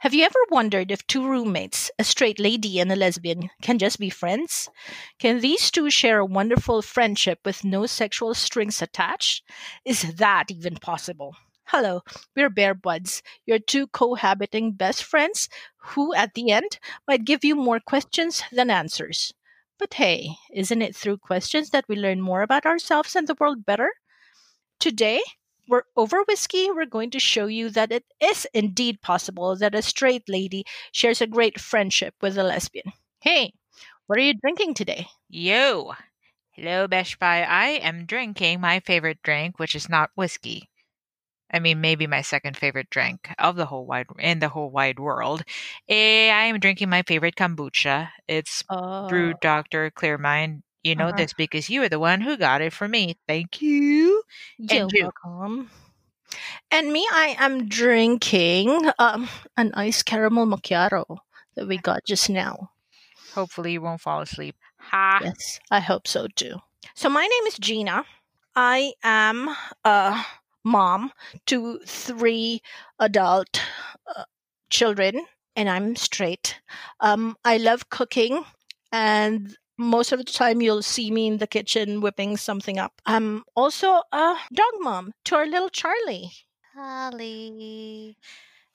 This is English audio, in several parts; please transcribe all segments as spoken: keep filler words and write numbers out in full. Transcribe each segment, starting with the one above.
Have you ever wondered if two roommates, a straight lady and a lesbian, can just be friends? Can these two share a wonderful friendship with no sexual strings attached? Is that even possible? Hello, we're Bare Buds, your two cohabiting best friends who, at the end, might give you more questions than answers. But hey, isn't it through questions that we learn more about ourselves and the world better? Today, We're over whiskey, we're going to show you that it is indeed possible that a straight lady shares a great friendship with a lesbian. Hey, what are you drinking today? Yo! Hello, Beshpai. I am drinking my favorite drink, which is not whiskey. I mean, maybe my second favorite drink of the whole wide in the whole wide world. I am drinking my favorite kombucha. It's oh. Brew Doctor Clear Mind. You know uh-huh. this because you are the one who got it for me. Thank you. You're and you. welcome. And me, I am drinking um, an iced caramel macchiato that we got just now. Hopefully you won't fall asleep. Ha. Yes, I hope so too. So my name is Gina. I am a mom to three adult uh, children, and I'm straight. Um, I love cooking, and most of the time, you'll see me in the kitchen whipping something up. I'm also a dog mom to our little Charlie. Charlie.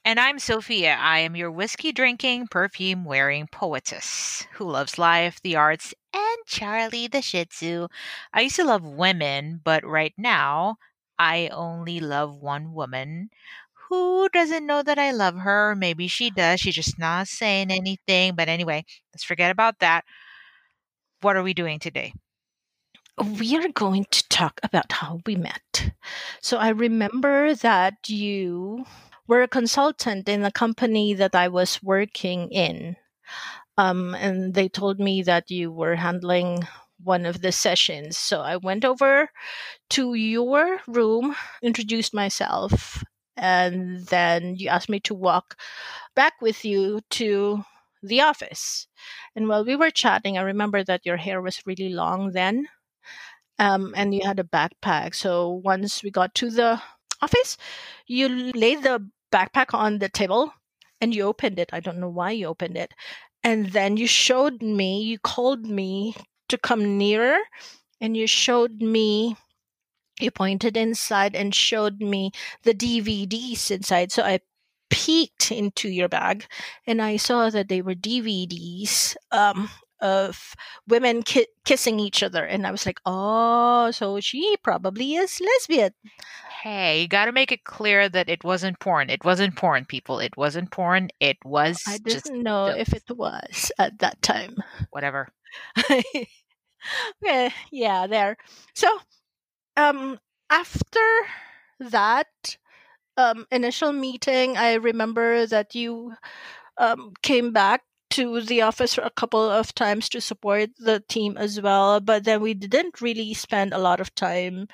And I'm Sophia. I am your whiskey-drinking, perfume-wearing poetess who loves life, the arts, and Charlie the Shih Tzu. I used to love women, but right now, I only love one woman who doesn't know that I love her. Maybe she does. She's just not saying anything. But anyway, let's forget about that. What are we doing today? We are going to talk about how we met. So I remember that you were a consultant in a company that I was working in. Um, and they told me that you were handling one of the sessions. So I went over to your room, introduced myself, and then you asked me to walk back with you to the office. And while we were chatting, I remember that your hair was really long then, um, and you had a backpack. So once we got to the office, you laid the backpack on the table and you opened it. I don't know why you opened it. And then you showed me, you called me to come nearer, and you showed me, you pointed inside and showed me the D V Ds inside. So I peeked into your bag, and I saw that they were D V Ds um, of women ki- kissing each other. And I was like, oh, so she probably is lesbian. Hey, you got to make it clear that it wasn't porn. It wasn't porn, people. It wasn't porn. It was I didn't just know dope. If it was at that time. Whatever. Okay, yeah, there. So um, after that Um, initial meeting, I remember that you um, came back to the office a couple of times to support the team as well. But then we didn't really spend a lot of time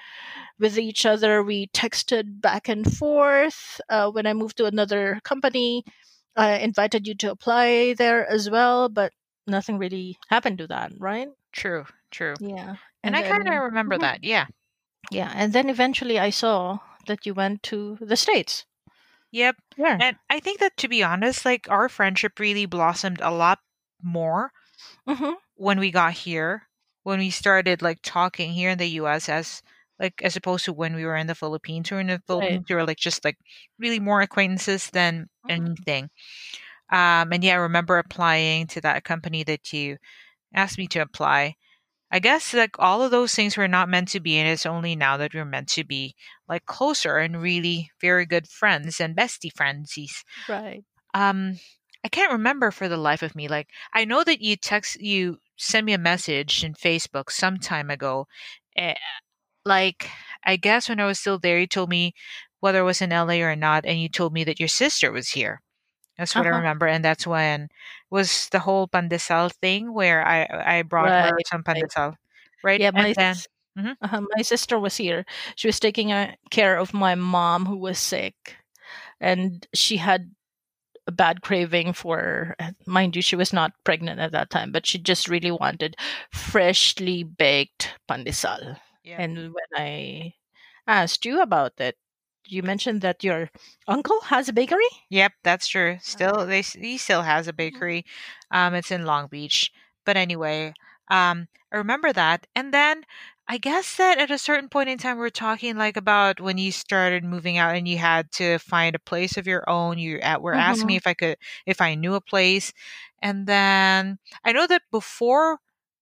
with each other. We texted back and forth. Uh, when I moved to another company, I invited you to apply there as well, but nothing really happened to that, right? True, true. Yeah. And, and I kind of remember mm-hmm. that, yeah. Yeah, and then eventually I saw that you went to the States. Yep. Yeah. And I think that, to be honest, like our friendship really blossomed a lot more mm-hmm. when we got here, when we started like talking here in the U S as like as opposed to when we were in the Philippines or in the Philippines, right. We were like just like really more acquaintances than mm-hmm. anything. Um, and yeah, I remember applying to that company that you asked me to apply. I guess like all of those things were not meant to be, and it's only now that we're meant to be like closer and really very good friends and bestie friendsies. Right. Um, I can't remember for the life of me. Like I know that you text, you sent me a message in Facebook some time ago. Uh, like I guess when I was still there, you told me whether it was in L A or not, and you told me that your sister was here. That's what uh-huh. I remember, and that's when was the whole pandesal thing where I, I brought right. her some pandesal, right? Yeah, my, then, sis- mm-hmm. uh, my sister was here. She was taking uh, care of my mom who was sick, and she had a bad craving for, mind you, she was not pregnant at that time, but she just really wanted freshly baked pandesal. Yeah. And when I asked you about it, you mentioned that your uncle has a bakery? Yep, that's true. Still, they he still has a bakery. Um, it's in Long Beach. But anyway, um, I remember that. And then I guess that at a certain point in time, we were talking like about when you started moving out and you had to find a place of your own. You at, were asking mm-hmm. me if I could, if I knew a place. And then I know that before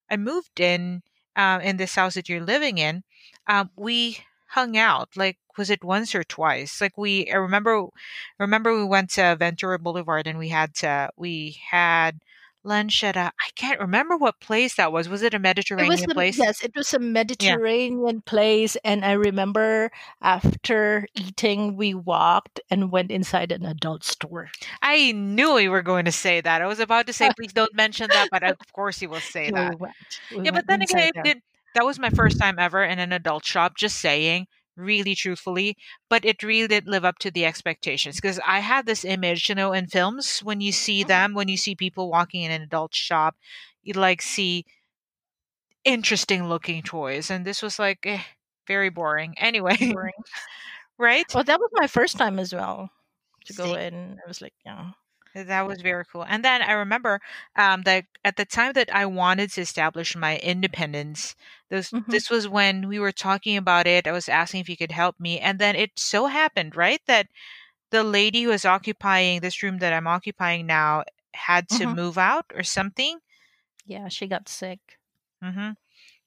I moved in, uh, in this house that you're living in, um, we hung out. Like, was it once or twice? Like we, I remember, remember we went to Ventura Boulevard and we had to, we had lunch at a, I can't remember what place that was. Was it a Mediterranean it was a, place? Yes, it was a Mediterranean yeah. place. And I remember after eating, we walked and went inside an adult store. I knew you were going to say that. I was about to say, please don't mention that, but of course you will say we that. Went, we yeah, but then again, it, that was my first time ever in an adult shop, just saying, really truthfully, but it really did live up to the expectations because I had this image, you know, in films when you see them, when you see people walking in an adult shop, you like see interesting looking toys. And this was like eh, very boring anyway, boring. Right? Well, that was my first time as well to see? go in. I was like, yeah. That was very cool. And then I remember um, that at the time that I wanted to establish my independence, this, mm-hmm. this was when we were talking about it. I was asking if you could help me. And then it so happened, right, that the lady who was occupying this room that I'm occupying now had to mm-hmm. move out or something. Yeah, she got sick. Mm-hmm.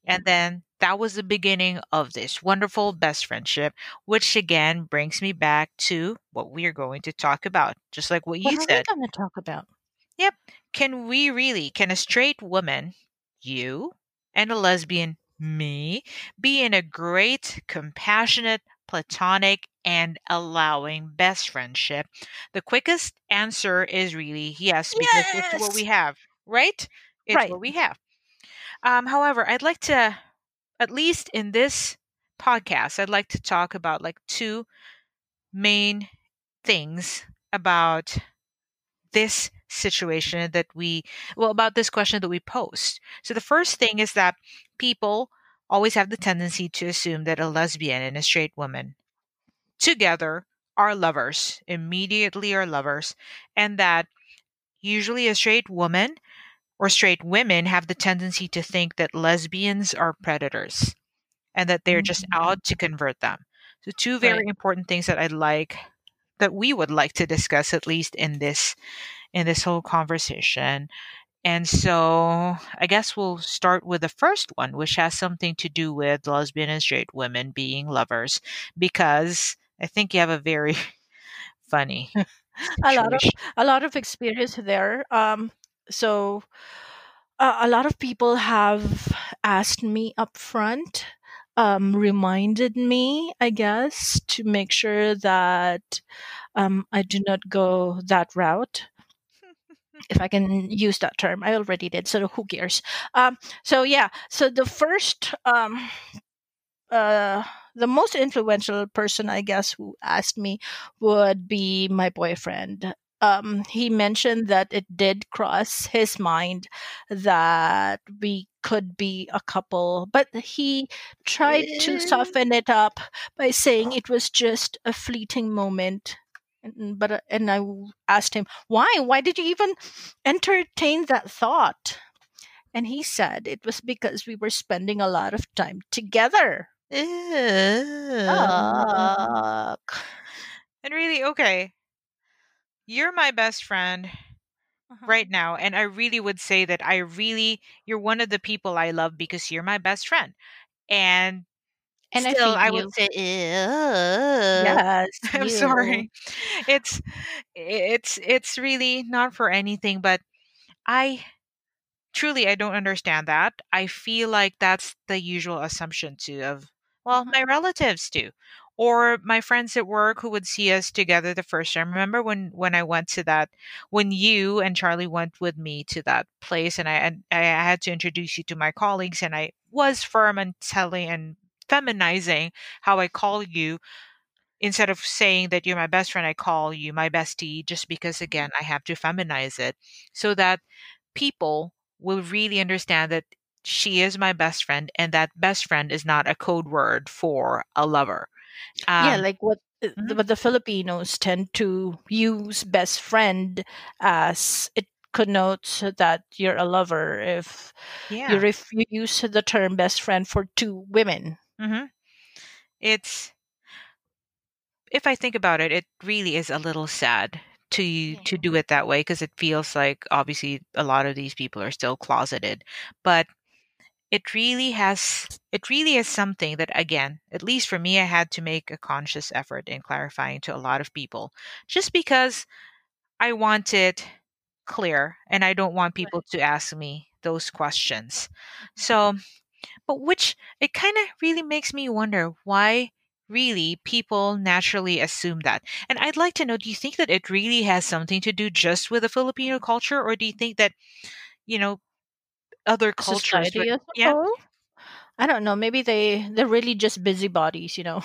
And then that was the beginning of this wonderful best friendship, which again brings me back to what we are going to talk about, just like what you what said. What are we going to talk about? Yep. Can we really, can a straight woman, you, and a lesbian, me, be in a great, compassionate, platonic, and allowing best friendship? The quickest answer is really yes, because yes! it's what we have, right? It's right. what we have. Um, however, I'd like to, at least in this podcast, I'd like to talk about like two main things about this situation that we, well, about this question that we posed. So the first thing is that people always have the tendency to assume that a lesbian and a straight woman together are lovers, immediately are lovers, and that usually a straight woman or straight women have the tendency to think that lesbians are predators and that they're just out to convert them. So two very right. important things that I'd like, that we would like to discuss, at least in this, in this whole conversation. And so I guess we'll start with the first one, which has something to do with lesbian and straight women being lovers, because I think you have a very funny a lot of, a lot of experience there. Um, So uh, a lot of people have asked me up front, um, reminded me, I guess, to make sure that um, I do not go that route. If I can use that term, I already did. So who cares? Um, so yeah, so the first, um, uh, the most influential person, I guess, who asked me would be my boyfriend. Um, he mentioned that it did cross his mind that we could be a couple, but he tried to soften it up by saying it was just a fleeting moment. And, but and I asked him, why? Why did you even entertain that thought? And he said it was because we were spending a lot of time together. And really, okay. You're my best friend uh-huh. right now. And I really would say that I really, you're one of the people I love because you're my best friend. And, and still, I, I would you. say, yes, I'm you. sorry. It's, it's, it's really not for anything, but I truly, I don't understand that. I feel like that's the usual assumption too of, well, my relatives do. Or my friends at work who would see us together the first time. Remember when, when I went to that, when you and Charlie went with me to that place and I, and I had to introduce you to my colleagues and I was firm and telling and feminizing how I call you. Instead of saying that you're my best friend, I call you my bestie just because, again, I have to feminize it so that people will really understand that she is my best friend and that best friend is not a code word for a lover. Um, yeah, like what mm-hmm. the, the Filipinos tend to use best friend as it connotes that you're a lover if yeah. you, ref- you use the term best friend for two women. Mm-hmm. It's, if I think about it, it really is a little sad to yeah. to do it that way, because it feels like obviously a lot of these people are still closeted, but it really has it really is something that, again, at least for me, I had to make a conscious effort in clarifying to a lot of people, just because I want it clear and I don't want people to ask me those questions. So, but which it kind of really makes me wonder why really people naturally assume that. And I'd like to know, do you think that it really has something to do just with the Filipino culture, or do you think that, you know, other cultures? Society, but, yeah. I don't know. Maybe they, they're really just busybodies, you know.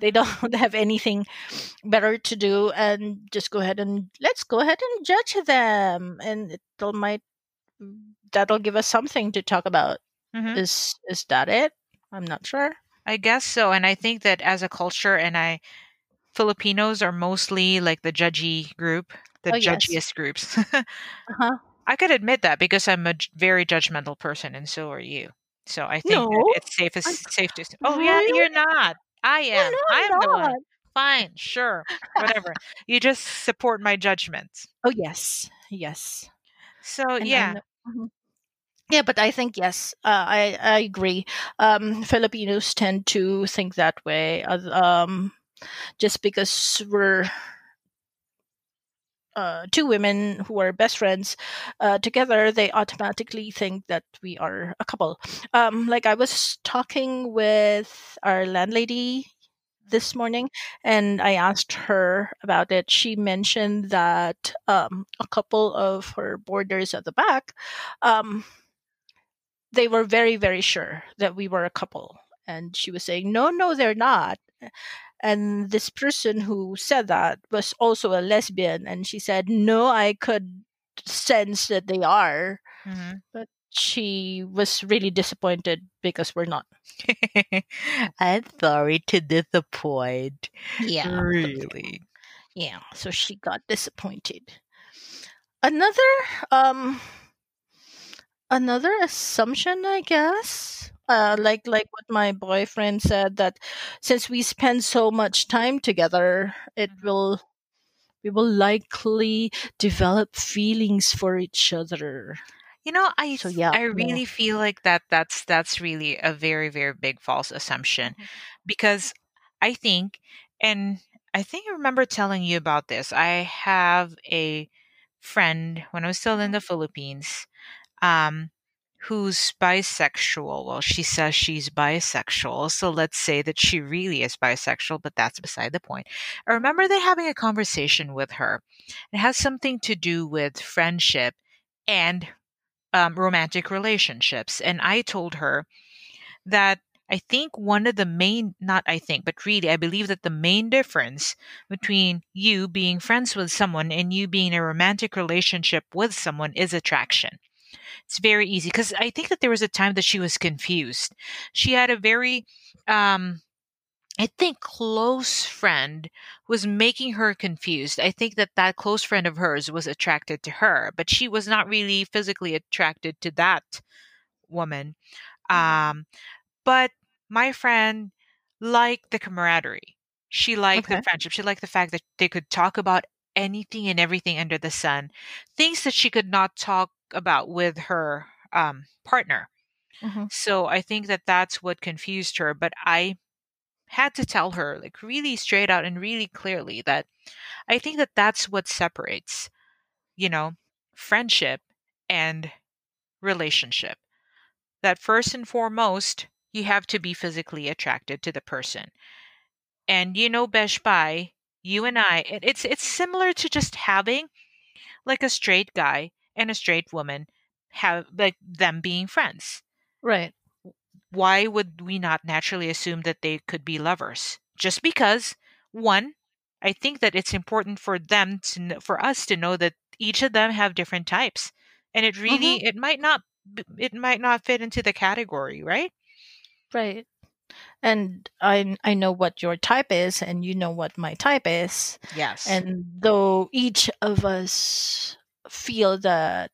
They don't have anything better to do, and just go ahead and let's go ahead and judge them, and it'll might that'll give us something to talk about. Mm-hmm. Is is that it? I'm not sure. I guess so, and I think that as a culture, and I Filipinos are mostly like the judgy group, the oh, judgiest yes. groups. uh-huh. I could admit that because I'm a very judgmental person, and so are you. So I think no, that it's safe as, safe to. Oh really? Yeah, you're not. I am. I am the one. Fine, sure, whatever. You just support my judgments. Oh yes, yes. So and yeah, mm-hmm. yeah. But I think yes, uh, I I agree. Um, Filipinos tend to think that way. Um, just because we're uh, two women who are best friends uh, together, they automatically think that we are a couple. Um, like I was talking with our landlady this morning, and I asked her about it. She mentioned that um, a couple of her boarders at the back, um, they were very, very sure that we were a couple. And she was saying, no, no, they're not. And this person who said that was also a lesbian. And she said, no, I could sense that they are. Mm-hmm. But she was really disappointed because we're not. I'm sorry to disappoint. Yeah. Really? Yeah. So she got disappointed. Another, um, another assumption, I guess. Uh, like like what my boyfriend said, that since we spend so much time together, it will we will likely develop feelings for each other. You know, I so, yeah, I really yeah. feel like that that's that's really a very, very big false assumption, because I think and I think I remember telling you about this. I have a friend when I was still in the Philippines. Um, who's bisexual. Well, she says she's bisexual, so let's say that she really is bisexual, but that's beside the point. I remember they having a conversation with her. It has something to do with friendship and um, romantic relationships. And I told her that I think one of the main, not I think, but really, I believe that the main difference between you being friends with someone and you being in a romantic relationship with someone is attraction. It's very easy, because I think that there was a time that she was confused. She had a very, um, I think, close friend was making her confused. I think that that close friend of hers was attracted to her, but she was not really physically attracted to that woman. Mm-hmm. Um, but my friend liked the camaraderie. She liked okay. the friendship. She liked the fact that they could talk about anything and everything under the sun, things that she could not talk about with her um, partner. Mm-hmm. So I think that that's what confused her. But I had to tell her, like, really straight out and really clearly, that I think that that's what separates, you know, friendship and relationship. That first and foremost, you have to be physically attracted to the person. And, you know, Besh Bai, you and I, it, it's it's similar to just having like a straight guy and a straight woman have, like, them being friends. Right. Why would we not naturally assume that they could be lovers? Just because, one, I think that it's important for them to, for us to know that each of them have different types, and it really, mm-hmm. it might not, it might not fit into the category, right? Right. And I I know what your type is, and you know what my type is. Yes. And though each of us feel that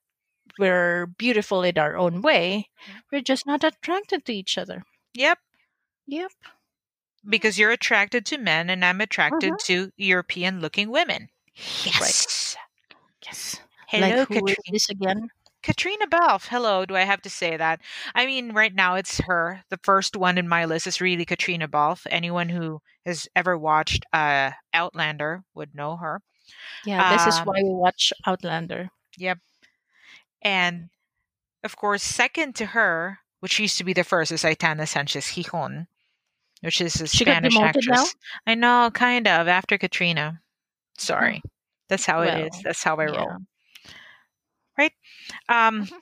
we're beautiful in our own way, we're just not attracted to each other. Yep. Yep. Because you're attracted to men, and I'm attracted uh-huh. to European-looking women. Yes. Right. Yes. Hello, like, who Caitríona. Is this again? Caitríona Balfe. Hello, do I have to say that? I mean, right now it's her. The first one in my list is really Caitríona Balfe. Anyone who has ever watched uh, Outlander would know her. Yeah, this um, is why we watch Outlander. Yep. And, of course, second to her, which used to be the first, is Aitana Sanchez-Gijón, which is a she Spanish actress. Now? I know, kind of, after Caitríona. Sorry. Mm-hmm. That's how well, it is. That's how I yeah. roll. Right? Um, mm-hmm.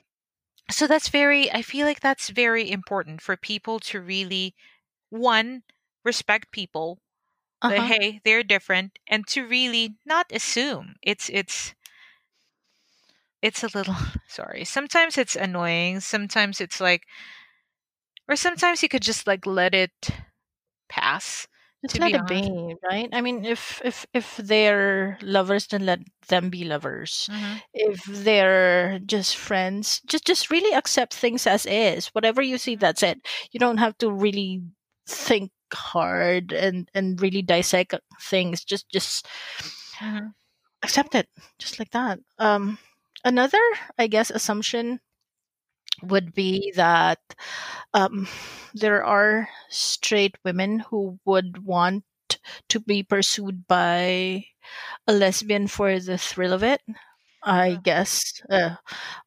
So that's very, I feel like that's very important for people to really, one, respect people. Uh-huh. That, hey, they're different. And to really not assume. It's, it's, it's a little, sorry. Sometimes it's annoying. Sometimes it's like, or sometimes you could just like let it pass. It's not a bane, right? I mean, if if if they're lovers, then let them be lovers. Mm-hmm. If they're just friends, just just really accept things as is. Whatever you see, that's it. You don't have to really think hard and, and really dissect things. Just just mm-hmm. accept it, just like that. Um, another, I guess, assumption would be that um, there are straight women who would want to be pursued by a lesbian for the thrill of it, I yeah. guess. Uh,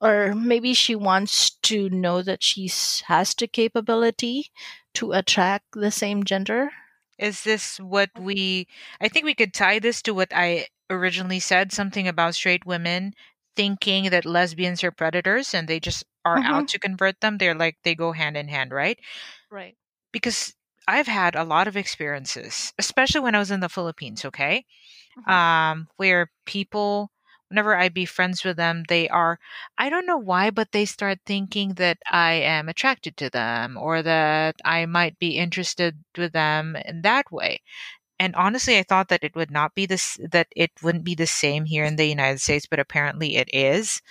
or maybe she wants to know that she has the capability to attract the same gender. Is this what we... I think we could tie this to what I originally said, something about straight women thinking that lesbians are predators and they just are mm-hmm. out to convert them. They're like, they go hand in hand, right? Right. Because I've had a lot of experiences, especially when I was in the Philippines, okay? Mm-hmm. Um, where people, whenever I be friends with them, they are, I don't know why, but they start thinking that I am attracted to them or that I might be interested with them in that way. And honestly, I thought that it would not be this, that it wouldn't be the same here in the United States, but apparently it is.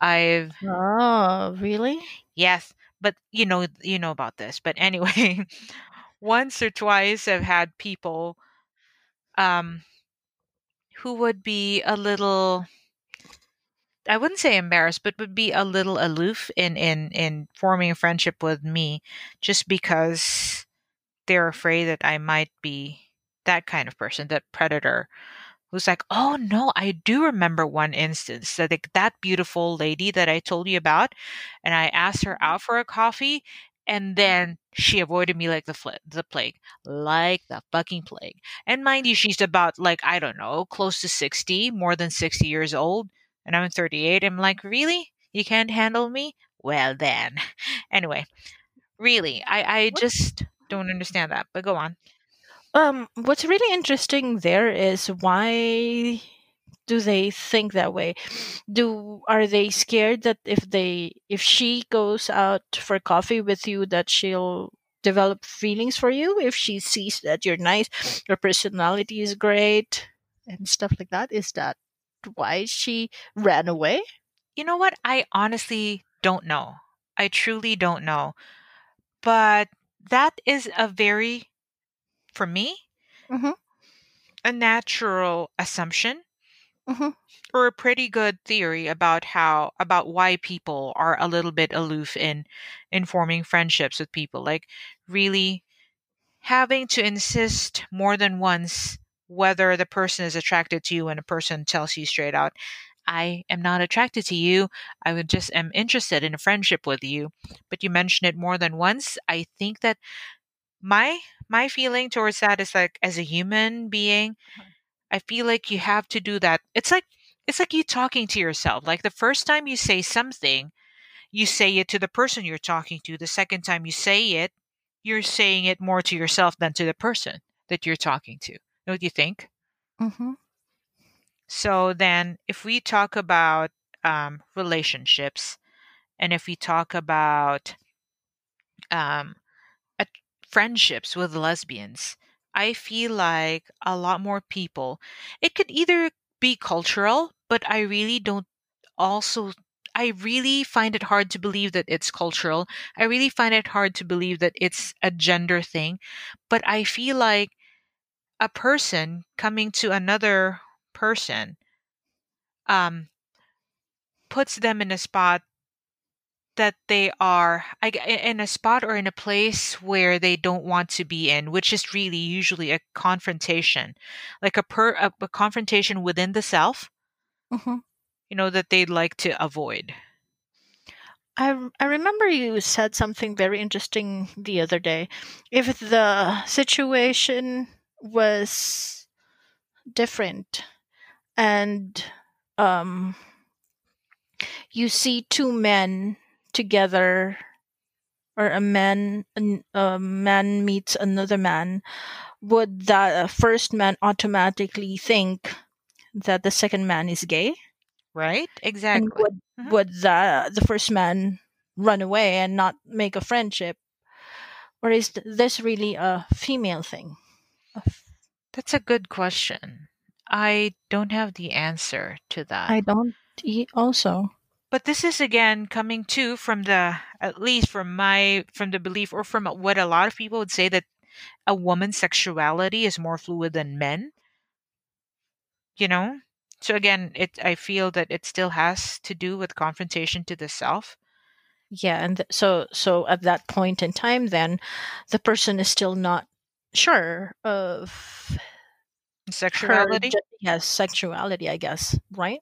I've oh really yes but you know you know about this but anyway once or twice I've had people um who would be a little, I wouldn't say embarrassed, but would be a little aloof in in in forming a friendship with me just because they're afraid that I might be that kind of person, that predator. Who's like, oh no, I do remember one instance that like, that beautiful lady that I told you about, and I asked her out for a coffee, and then she avoided me like the fl- the plague, like the fucking plague. And mind you, she's about like I don't know, close to sixty, more than sixty years old, and I'm thirty-eight. I'm like, really? You can't handle me? Well then, anyway, really, I I just don't understand that. But go on. Um, what's really interesting there is why do they think that way? Do are they scared that if they if she goes out for coffee with you that she'll develop feelings for you if she sees that you're nice, your personality is great, and stuff like that? Is that why she ran away? You know what? I honestly don't know. I truly don't know. But that is a very For me, mm-hmm. a natural assumption mm-hmm. or a pretty good theory about how about why people are a little bit aloof in, in forming friendships with people. Like really having to insist more than once whether the person is attracted to you when a person tells you straight out, I am not attracted to you. I would just am interested in a friendship with you. But you mention it more than once. I think that My my feeling towards that is like, as a human being, I feel like you have to do that. It's like it's like you talking to yourself. Like the first time you say something, you say it to the person you're talking to. The second time you say it, you're saying it more to yourself than to the person that you're talking to. Don't you think? Mm-hmm. So then, if we talk about um, relationships, and if we talk about um. friendships with lesbians. I feel like a lot more people. It could either be cultural, but I really don't also... I really find it hard to believe that it's cultural. I really find it hard to believe that it's a gender thing. But I feel like a person coming to another person um, puts them in a spot that they are in a spot or in a place where they don't want to be in, which is really usually a confrontation, like a per, a, a confrontation within the self, mm-hmm. you know, that they'd like to avoid. I, I remember you said something very interesting the other day. If the situation was different and um, you see two men together, or a man a man meets another man, would the first man automatically think that the second man is gay? Right, exactly. And would, mm-hmm. would the the first man run away and not make a friendship? Or is this really a female thing? That's a good question. I don't have the answer to that. I don't also. But this is, again, coming too from the, at least from my, from the belief or from what a lot of people would say, that a woman's sexuality is more fluid than men. You know? So again, it I feel that it still has to do with confrontation to the self. Yeah, and th- so so at that point in time, then the person is still not sure of sexuality. Her, yes, sexuality, I guess, right?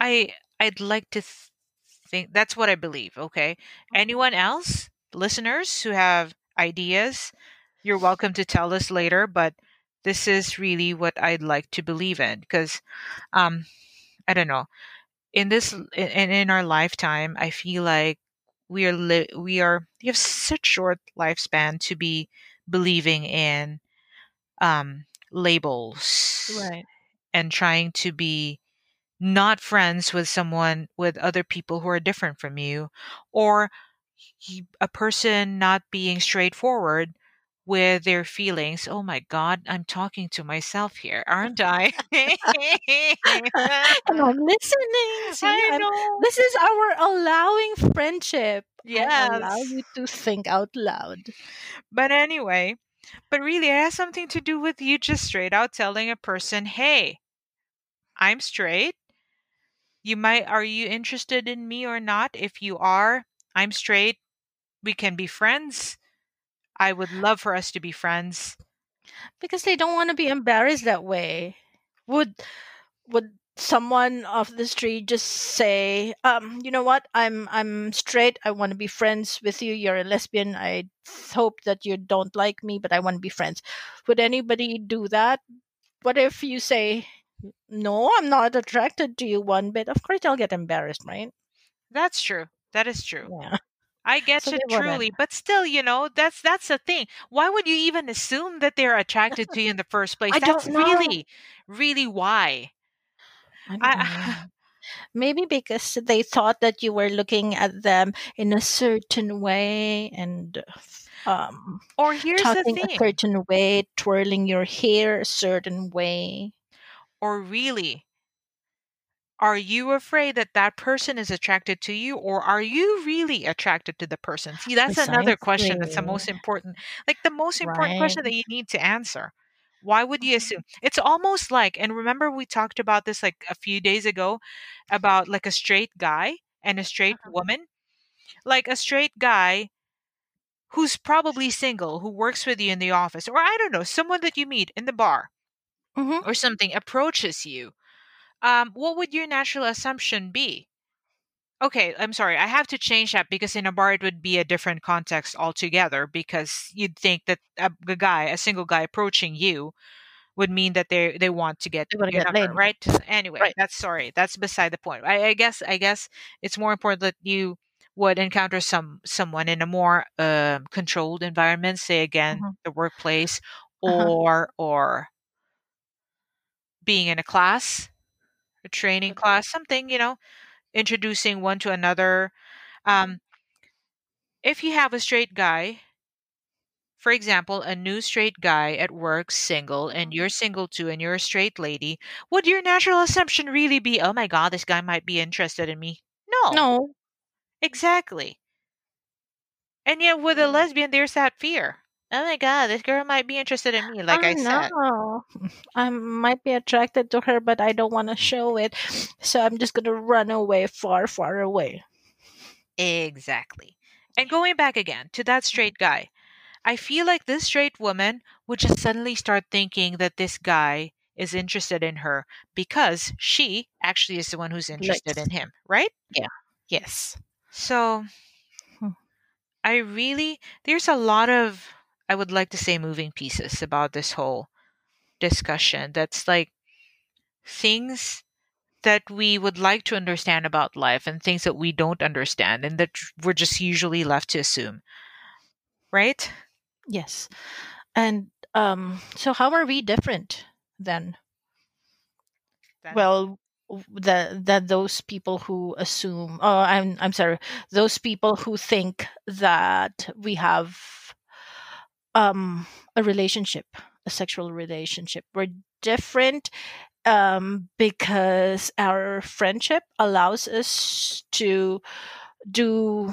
I I'd like to th- think that's what I believe. Okay, anyone else, listeners who have ideas, you're welcome to tell us later, but. This is really what I'd like to believe in, because, um, I don't know, in this in, in our lifetime, I feel like we are li- we are we have such short lifespan to be believing in um, labels, right? And trying to be not friends with someone, with other people who are different from you, or he, a person not being straightforward with their feelings. Oh my God, I'm talking to myself here, aren't I? And I'm listening. See, I know. I'm, this is our allowing friendship. Yes. I allow you to think out loud. But anyway, but really, it has something to do with you just straight out telling a person, hey, I'm straight. You might, are you interested in me or not? If you are, I'm straight. We can be friends. I would love for us to be friends. Because they don't want to be embarrassed that way. Would would someone off the street just say, um, you know what, I'm I'm straight, I want to be friends with you, you're a lesbian, I hope that you don't like me, but I want to be friends. Would anybody do that? What if you say, no, I'm not attracted to you one bit? Of course they'll get embarrassed, right? That's true. That is true. Yeah. I get so it truly, but still, you know, that's that's the thing. Why would you even assume that they're attracted to you in the first place? I that's don't know. really, really why. I don't I, know. Maybe because they thought that you were looking at them in a certain way, and um, or here's talking the thing. a certain way, twirling your hair a certain way, or really. Are you afraid that that person is attracted to you, or are you really attracted to the person? See, that's Precisely. another question that's the most important, like the most important right. question that you need to answer. Why would you assume? It's almost like, and remember we talked about this like a few days ago about like a straight guy and a straight uh-huh. woman, like a straight guy who's probably single, who works with you in the office, or I don't know, someone that you meet in the bar mm-hmm. or something approaches you. Um, what would your natural assumption be? Okay, I'm sorry. I have to change that, because in a bar, it would be a different context altogether, because you'd think that a, a guy, a single guy approaching you would mean that they they want to get, your get number, right? Anyway, right. that's sorry. That's beside the point. I, I guess I guess it's more important that you would encounter some someone in a more uh, controlled environment, say again, mm-hmm. the workplace or uh-huh. or being in a class. A training okay. class, something, you know, introducing one to another. Um, if you have a straight guy For example, a new straight guy at work, single, and you're single too, and you're a straight lady, would your natural assumption really be, oh my God, this guy might be interested in me? No, No. exactly. And yet with a lesbian, there's that fear. Oh my God, this girl might be interested in me, like I I said. know. I might be attracted to her, but I don't want to show it. So I'm just going to run away, far, far away. Exactly. And going back again to that straight guy, I feel like this straight woman would just suddenly start thinking that this guy is interested in her because she actually is the one who's interested Nice. in him, right? Yeah. Yes. So I really, there's a lot of, I would like to say, moving pieces about this whole discussion. That's like things that we would like to understand about life and things that we don't understand and that we're just usually left to assume. Right? Yes. And um, so how are we different then? That- well, that that those people who assume, oh, I'm I'm sorry, those people who think that we have um, a relationship, a sexual relationship. We're different um, because our friendship allows us to do,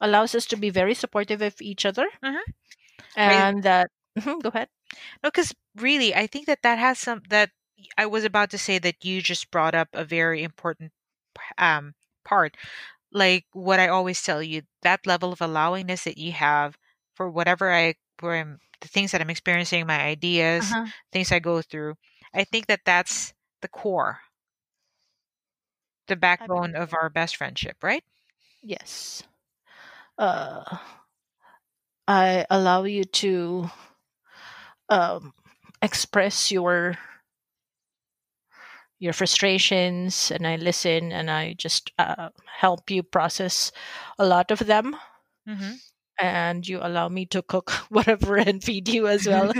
allows us to be very supportive of each other. Mm-hmm. And that, uh, mm-hmm, go ahead. No, because really, I think that that has some, that I was about to say that you just brought up a very important um, part. Like what I always tell you, that level of allowingness that you have for whatever I, for the things that I'm experiencing, my ideas, uh-huh. things I go through. I think that that's the core, the backbone of our best friendship, right? Yes. Uh, I allow you to um, express your your frustrations, and I listen, and I just uh, help you process a lot of them. Mm-hmm. And you allow me to cook whatever and feed you as well.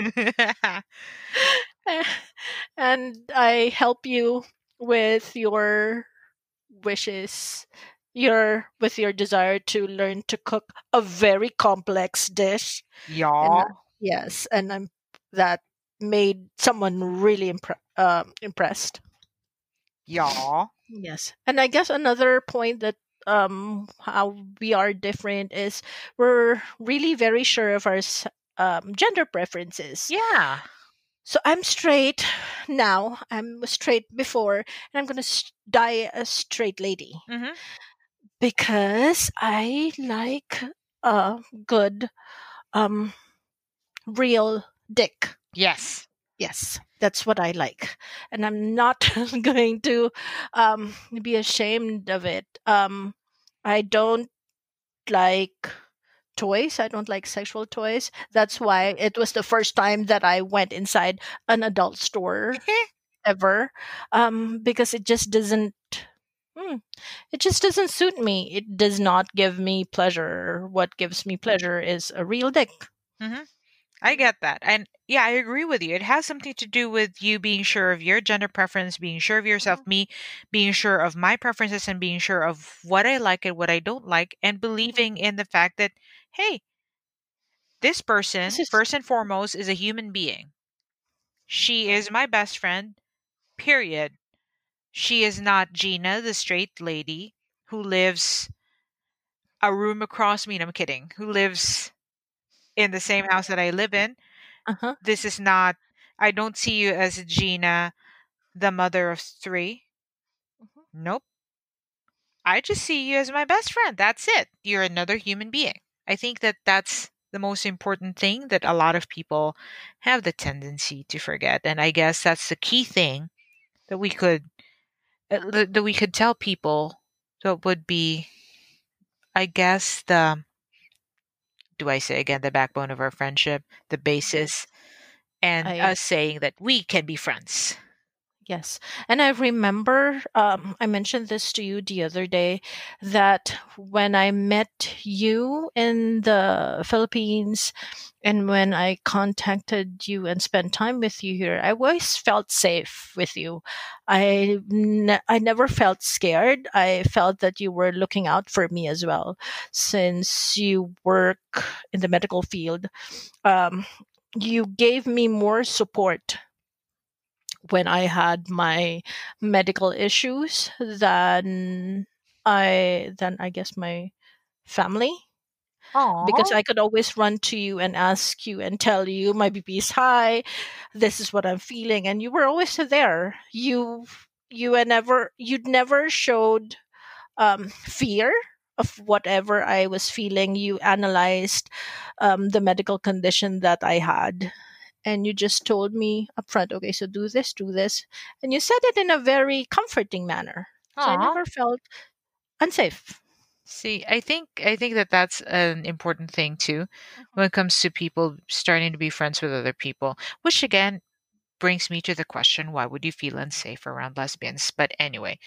And I help you with your wishes, your with your desire to learn to cook a very complex dish. Yeah. And, yes, and I'm that made someone really impre- uh, impressed. Yeah. Yes. And I guess another point that um how we are different is we're really very sure of our um, gender preferences. Yeah. So I'm straight now. I'm straight before, and I'm going to die a straight lady mm-hmm. because I like a good, um, real dick. Yes. Yes, that's what I like. And I'm not going to um, be ashamed of it. Um, I don't like toys. I don't like sexual toys. That's why it was the first time that I went inside an adult store ever. Um, because it just doesn't, hmm, it just doesn't suit me. It does not give me pleasure. What gives me pleasure is a real dick. Mm-hmm. I get that. And yeah, I agree with you. It has something to do with you being sure of your gender preference, being sure of yourself, me being sure of my preferences and being sure of what I like and what I don't like, and believing in the fact that, hey, this person, this is- first and foremost, is a human being. She is my best friend, period. She is not Gina, the straight lady who lives a room across me. No, I'm kidding. Who lives in the same house that I live in. Uh-huh. This is not, I don't see you as Gina, the mother of three. Uh-huh. Nope. I just see you as my best friend. That's it. You're another human being. I think that that's the most important thing that a lot of people have the tendency to forget. And I guess that's the key thing that we could, uh, that we could tell people. So it would be, I guess, the, do I say again, the backbone of our friendship, the basis, and I, us saying that we can be friends. Yes. And I remember um, I mentioned this to you the other day that when I met you in the Philippines and when I contacted you and spent time with you here, I always felt safe with you. I, ne- I never felt scared. I felt that you were looking out for me as well, since you work in the medical field. Um, you gave me more support when I had my medical issues than I, than I guess my family. Aww. Because I could always run to you and ask you and tell you, my baby's high, this is what I'm feeling. And you were always there. You, you and never, you'd never showed um, fear of whatever I was feeling. You analyzed um, the medical condition that I had. And you just told me upfront, okay, so do this, do this. And you said it in a very comforting manner. So I never felt unsafe. See, I think I think that that's an important thing, too, mm-hmm. when it comes to people starting to be friends with other people, which, again, brings me to the question, why would you feel unsafe around lesbians? But anyway,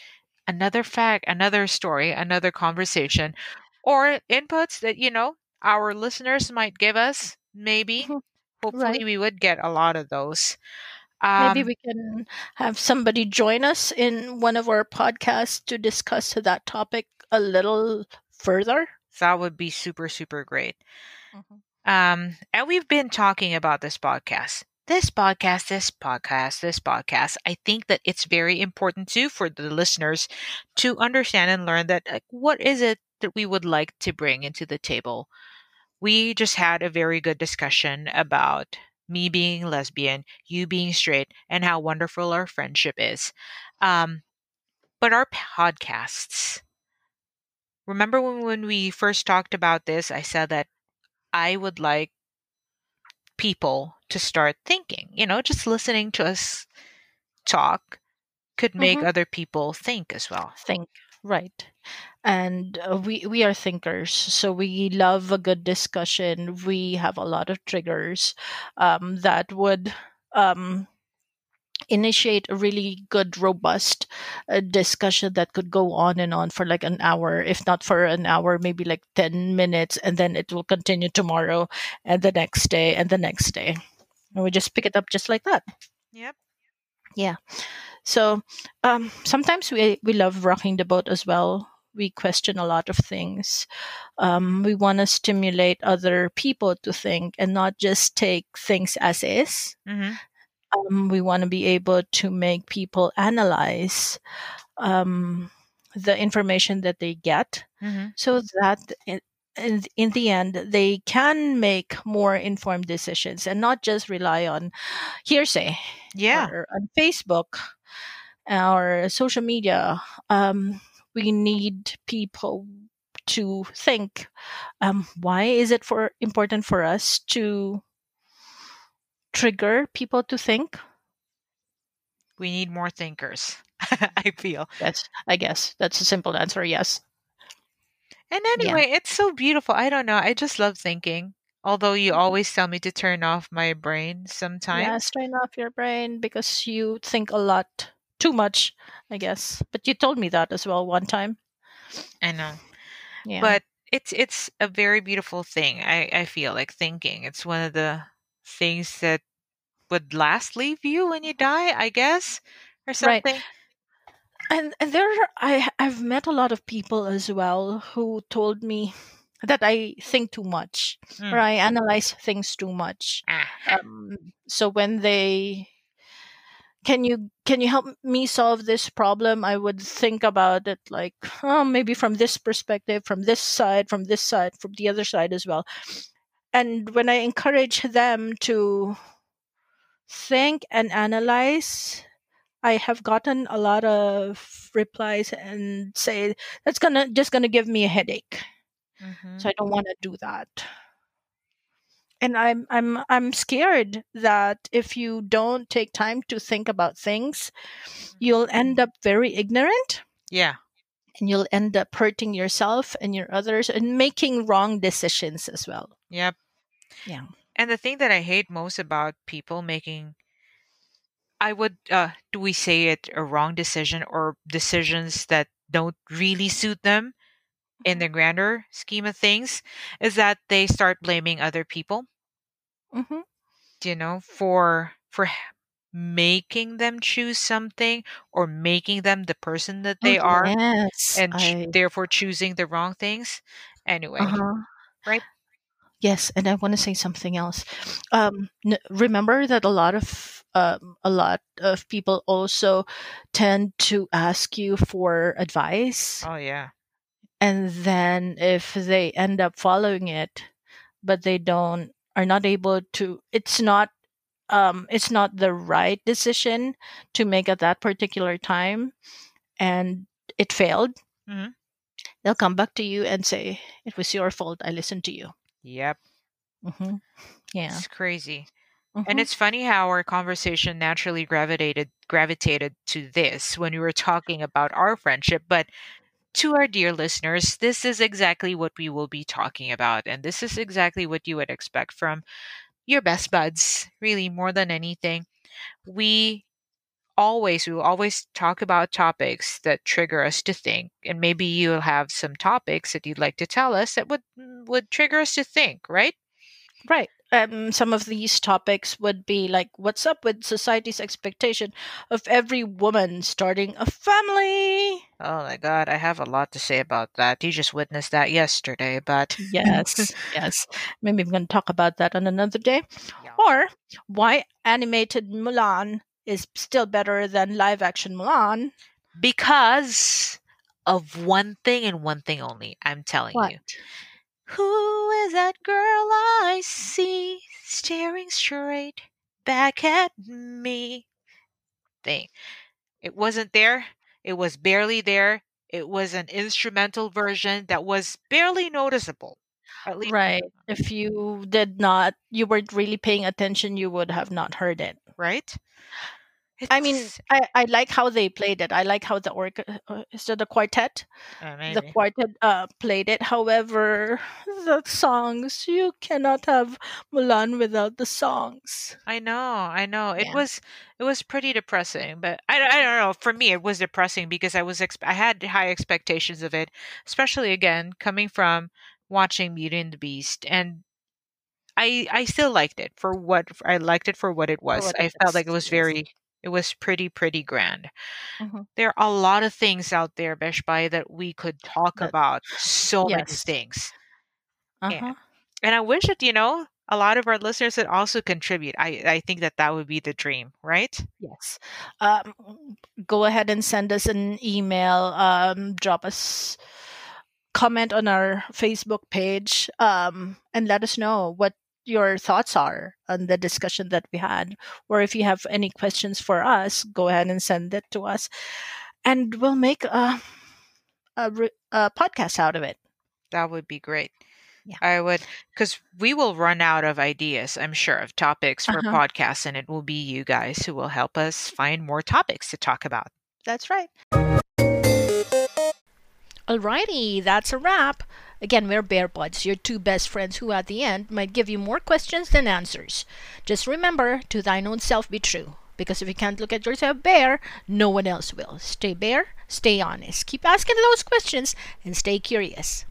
another fact, another story, another conversation, or inputs that, you know, our listeners might give us, maybe. Mm-hmm. Hopefully right. we would get a lot of those. Um, Maybe we can have somebody join us in one of our podcasts to discuss that topic a little further. That would be super, super great. Mm-hmm. Um, and we've been talking about this podcast. This podcast, this podcast, this podcast. I think that it's very important, too, for the listeners to understand and learn that like, what is it that we would like to bring into the table? We just had a very good discussion about me being lesbian, you being straight, and how wonderful our friendship is. Um, but our podcasts, remember when, when we first talked about this, I said that I would like people to start thinking, you know, just listening to us talk could make mm-hmm. other people think as well. Think. Right. And uh, we, we are thinkers, so we love a good discussion. We have a lot of triggers um, that would um, initiate a really good, robust uh, discussion that could go on and on for like an hour, if not for an hour, maybe like ten minutes, and then it will continue tomorrow and the next day and the next day. And we just pick it up just like that. Yep. Yeah. So um, sometimes we, we love rocking the boat as well. We question a lot of things. Um, we want to stimulate other people to think and not just take things as is. Mm-hmm. Um, we want to be able to make people analyze um, the information that they get mm-hmm. so that it, in, in the end, they can make more informed decisions and not just rely on hearsay yeah. or on Facebook or social media. Um, we need people to think, um, why is it for important for us to trigger people to think? We need more thinkers, I feel. Yes, I guess that's a simple answer, yes. And anyway, yeah. it's so beautiful. I don't know. I just love thinking. Although you always tell me to turn off my brain sometimes. Yes, turn off your brain because you think a lot. Too much, I guess. But you told me that as well one time. I know. Yeah. But it's it's a very beautiful thing, I, I feel, like thinking. It's one of the things that would last leave you when you die, I guess, or something. Right. And, and there, I, I've met a lot of people as well who told me that I think too much, mm. or I analyze things too much. Ah. Um, so when they, can you can you help me solve this problem? I would think about it like, oh, maybe from this perspective, from this side, from this side, from the other side as well. And when I encourage them to think and analyze, I have gotten a lot of replies and say, that's gonna just going to give me a headache. Mm-hmm. So I don't want to do that. And I'm I'm I'm scared that if you don't take time to think about things, you'll end up very ignorant. Yeah. And you'll end up hurting yourself and your others and making wrong decisions as well. Yep. Yeah. And the thing that I hate most about people making I would, uh, do we say it, a wrong decision or decisions that don't really suit them in the grander scheme of things, is that they start blaming other people, mm-hmm. you know, for for making them choose something or making them the person that they oh, are, yes. and I... therefore choosing the wrong things. Anyway, uh-huh. right? Yes, and I want to say something else. Um, n- remember that a lot of um, a lot of people also tend to ask you for advice. Oh yeah. And then if they end up following it, but they don't are not able to, it's not um, it's not the right decision to make at that particular time, and it failed. Mm-hmm. They'll come back to you and say, "It was your fault. I listened to you." Yep. Mm-hmm. Yeah. It's crazy. Mm-hmm. And it's funny how our conversation naturally gravitated gravitated to this when we were talking about our friendship. But to our dear listeners, this is exactly what we will be talking about. And this is exactly what you would expect from your best buds, really, more than anything. We always, we will always talk about topics that trigger us to think, and maybe you'll have some topics that you'd like to tell us that would would trigger us to think, right? Right. Um, some of these topics would be like, what's up with society's expectation of every woman starting a family? Oh my God, I have a lot to say about that. You just witnessed that yesterday, but... yes, yes. Maybe I'm going to talk about that on another day. Yeah. Or why animated Mulan is still better than live-action Mulan. Because of one thing and one thing only, I'm telling what? you. Who is that girl I see staring straight back at me? Thing. It wasn't there. It was barely there. It was an instrumental version that was barely noticeable. At least right. If you did not, you weren't really paying attention, you would have not heard it. Right? It's... I mean, I, I like how they played it. I like how the orchestra, uh, is it the quartet? Uh, the quartet uh, played it. However, the songs, you cannot have Mulan without the songs. I know, I know. It yeah. was it was pretty depressing, but I, I don't know. For me, it was depressing because I was ex- I had high expectations of it, especially again coming from watching Beauty and the Beast, and I I still liked it for what I liked it for what it was. What I it felt is. like it was very. It was pretty, pretty grand. Mm-hmm. There are a lot of things out there, Beshbai, that we could talk but, about. So yes. many things. Uh-huh. And, and I wish that, you know, a lot of our listeners would also contribute. I, I think that that would be the dream, right? Yes. Um, go ahead and send us an email. Um, drop us comment on our Facebook page, um, and let us know what your thoughts are on the discussion that we had, or if you have any questions for us, go ahead and send it to us, and we'll make a a, a podcast out of it. That would be great. Yeah. I would, because we will run out of ideas, I'm sure, of topics for uh-huh. podcasts, and it will be you guys who will help us find more topics to talk about. That's right. Alrighty, that's a wrap. Again, we're Bare Buds, your two best friends who at the end might give you more questions than answers. Just remember, to thine own self be true. Because if you can't look at yourself bare, no one else will. Stay bare, stay honest. Keep asking those questions and stay curious.